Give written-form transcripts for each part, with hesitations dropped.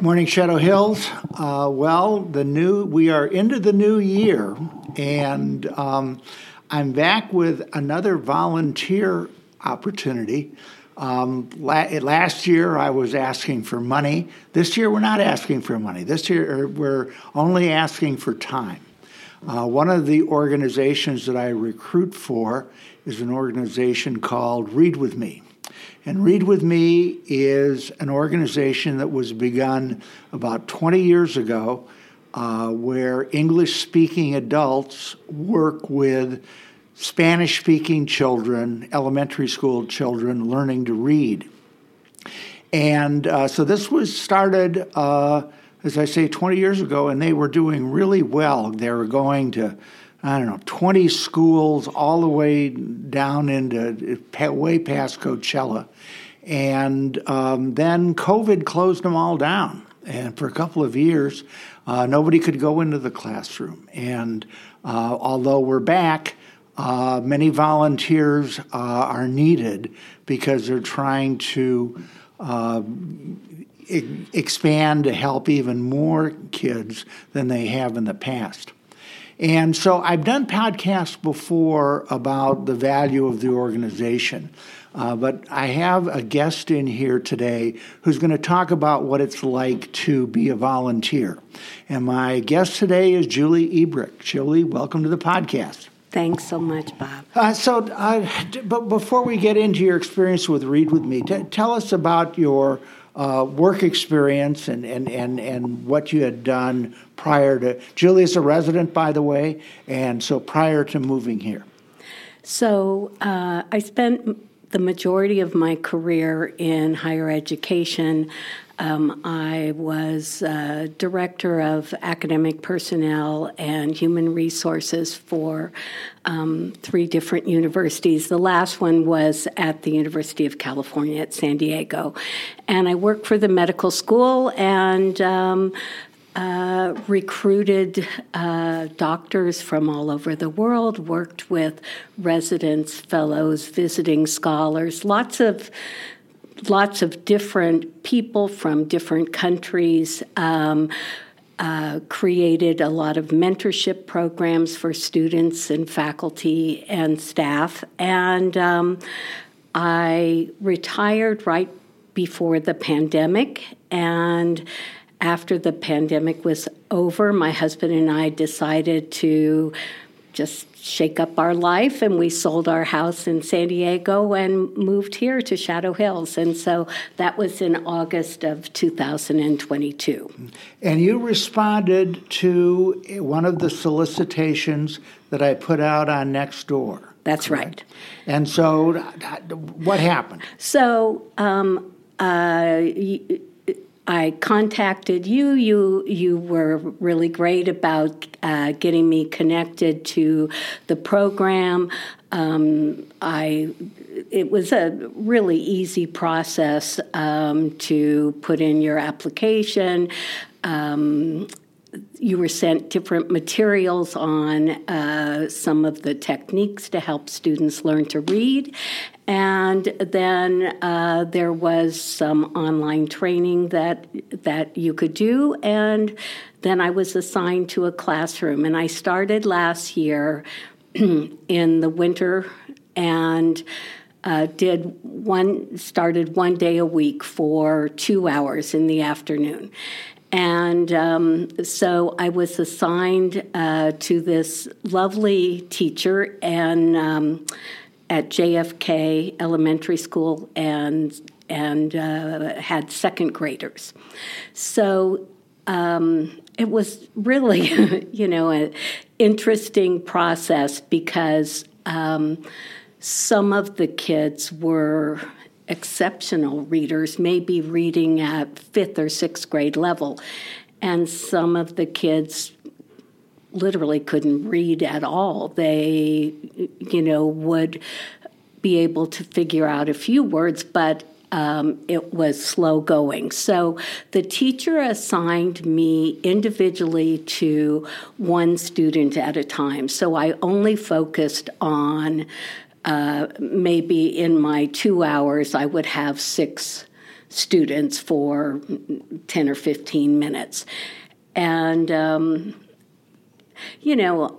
Morning, Shadow Hills. We are into the new year, and I'm back with another volunteer opportunity. Last year I was asking for money. This year we're not asking for money. This year we're only asking for time. One of the organizations that I recruit for is an organization called Read With Me. And Read With Me is an organization that was begun about 20 years ago where English-speaking adults work with Spanish-speaking children, elementary school children, learning to read. And so this was started, as I say, 20 years ago, and they were doing really well. They were going to 20 schools all the way down into way past Coachella. And then COVID closed them all down. And for a couple of years, nobody could go into the classroom. And although we're back, many volunteers are needed because they're trying to expand to help even more kids than they have in the past. And so I've done podcasts before about the value of the organization, but I have a guest in here today who's going to talk about what it's like to be a volunteer. And my guest today is Julie Ebreck. Julie, welcome to the podcast. Thanks so much, Bob. But before we get into your experience with Read With Me, tell us about your work experience and what you had done prior to. Julie is a resident, by the way, and so prior to moving here. So I spent the majority of my career in higher education. I was director of academic personnel and human resources for three different universities. The last one was at the University of California at San Diego. And I worked for the medical school and recruited doctors from all over the world, worked with residents, fellows, visiting scholars, lots of different people from different countries, created a lot of mentorship programs for students and faculty and staff. And I retired right before the pandemic. And after the pandemic was over, my husband and I decided to just shake up our life, and we sold our house in San Diego and moved here to Shadow Hills. And so that was in August of 2022. And you responded to one of the solicitations that I put out on Nextdoor. That's correct? Right. And so what happened? So I contacted you. You were really great about getting me connected to the program. It was a really easy process to put in your application. You were sent different materials on some of the techniques to help students learn to read. And then there was some online training that you could do. And then I was assigned to a classroom. And I started last year in the winter and started one day a week for 2 hours in the afternoon. And so I was assigned to this lovely teacher and at JFK Elementary School and had second graders. So it was really, an interesting process because some of the kids were exceptional readers, maybe reading at 5th or 6th grade level. And some of the kids literally couldn't read at all. They, would be able to figure out a few words, but it was slow going. So the teacher assigned me individually to one student at a time. So I only focused on maybe in my 2 hours, I would have six students for 10 or 15 minutes. And, you know,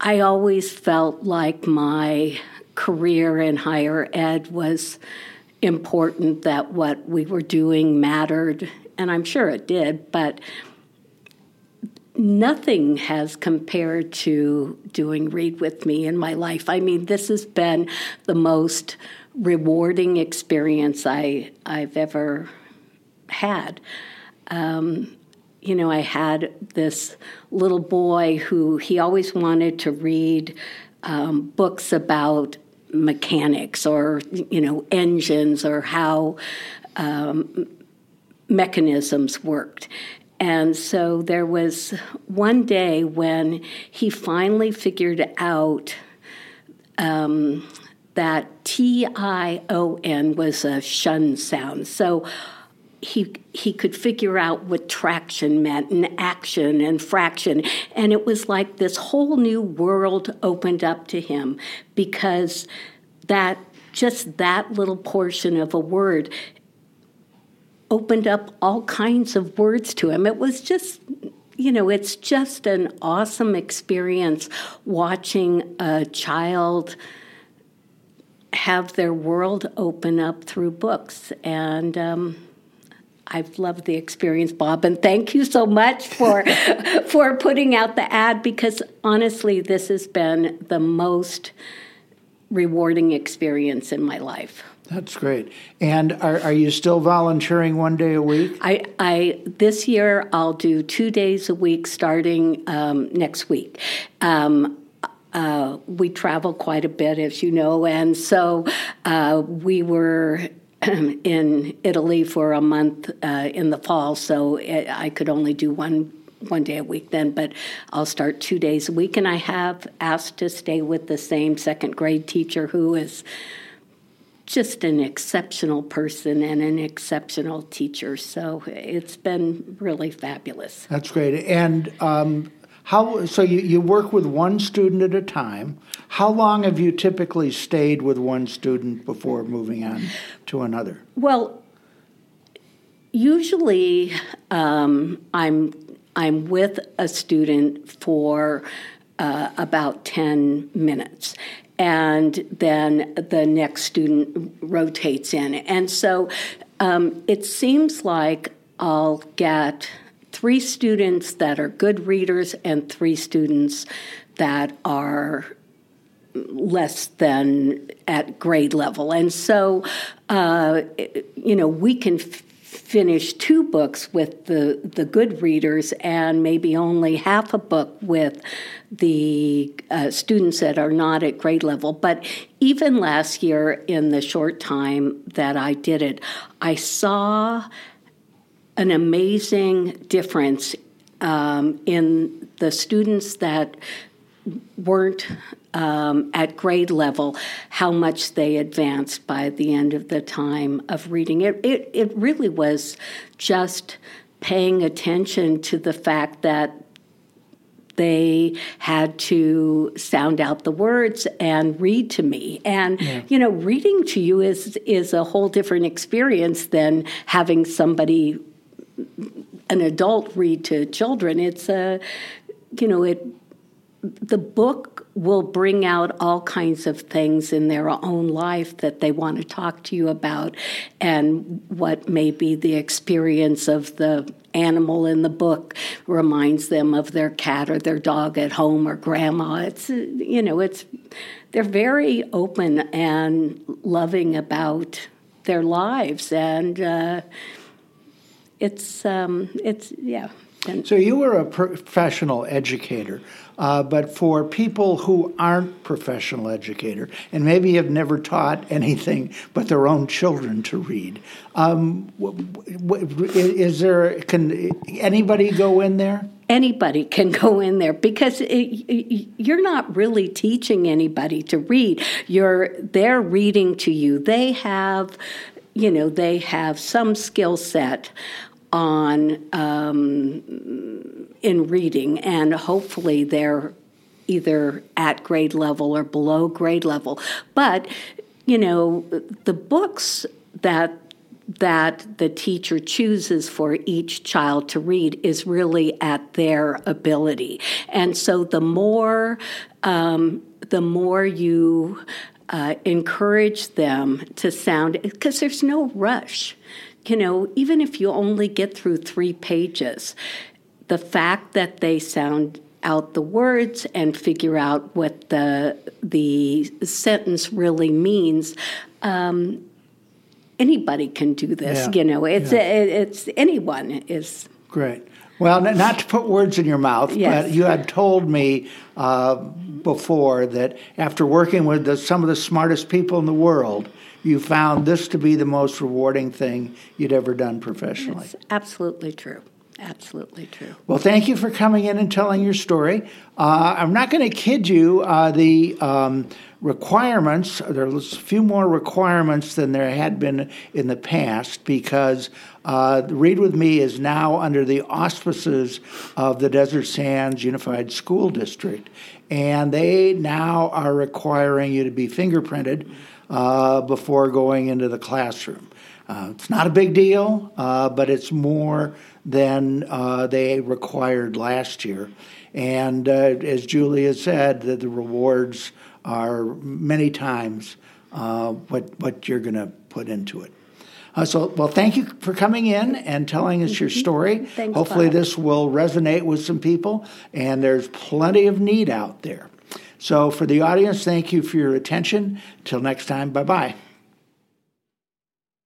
I always felt like my career in higher ed was important, that what we were doing mattered, and I'm sure it did, but nothing has compared to doing Read With Me in my life. I mean, this has been the most rewarding experience I've ever had. You know, I had this little boy who he always wanted to read books about mechanics or, you know, engines or how mechanisms worked. And so there was one day when he finally figured out that T-I-O-N was a shun sound. So he could figure out what traction meant and action and fraction. And it was like this whole new world opened up to him, because that just that little portion of a word opened up all kinds of words to him. It was just, you know, it's just an awesome experience watching a child have their world open up through books. And I've loved the experience, Bob, and thank you so much for for putting out the ad, because honestly, this has been the most rewarding experience in my life. That's great. And are you still volunteering one day a week? I this year I'll do 2 days a week starting next week. We travel quite a bit, as you know, and so we were in Italy for a month in the fall, so I could only do one day a week then, but I'll start 2 days a week, and I have asked to stay with the same second grade teacher who is just an exceptional person and an exceptional teacher. So it's been really fabulous. That's great. And so you work with one student at a time. How long have you typically stayed with one student before moving on to another? Well, usually I'm with a student for about 10 minutes. And then the next student rotates in. And so it seems like I'll get 3 students that are good readers and 3 students that are less than at grade level. And so, you know, we can finish 2 books with the good readers and maybe only half a book with the students that are not at grade level. But even last year, in the short time that I did it, I saw an amazing difference in the students that weren't at grade level, how much they advanced by the end of the time of reading. It really was just paying attention to the fact that they had to sound out the words and read to me. And, you know, reading to you is a whole different experience than having somebody, an adult, read to children. It's a, you know, the book will bring out all kinds of things in their own life that they want to talk to you about, and what may be the experience of the animal in the book reminds them of their cat or their dog at home or grandma. It's, you know, they're very open and loving about their lives, and it's yeah. So you were a professional educator, but for people who aren't professional educator and maybe have never taught anything but their own children to read, can anybody go in there? Anybody can go in there, because you're not really teaching anybody to read. They're reading to you. They have some skill set on in reading, and hopefully they're either at grade level or below grade level. But, you know, the books that that the teacher chooses for each child to read is really at their ability. And so the more you encourage them to sound, because there's no rush. You know, even if you only get through 3 pages, the fact that they sound out the words and figure out what the sentence really means. Anybody can do this, yeah. You know. It's anyone is great. Well, not to put words in your mouth, yes. But you had told me before that after working with some of the smartest people in the world, you found this to be the most rewarding thing you'd ever done professionally. That's absolutely true. Absolutely true. Well, thank you for coming in and telling your story. I'm not going to kid you. The requirements, there's a few more requirements than there had been in the past because Read With Me is now under the auspices of the Desert Sands Unified School District, and they now are requiring you to be fingerprinted before going into the classroom. It's not a big deal, but it's more than they required last year. And as Julie has said, the rewards are many times what you're going to put into it. So, thank you for coming in and telling us your story. Thanks, hopefully Bob. This will resonate with some people, and there's plenty of need out there. So for the audience, thank you for your attention. Till next time, bye-bye.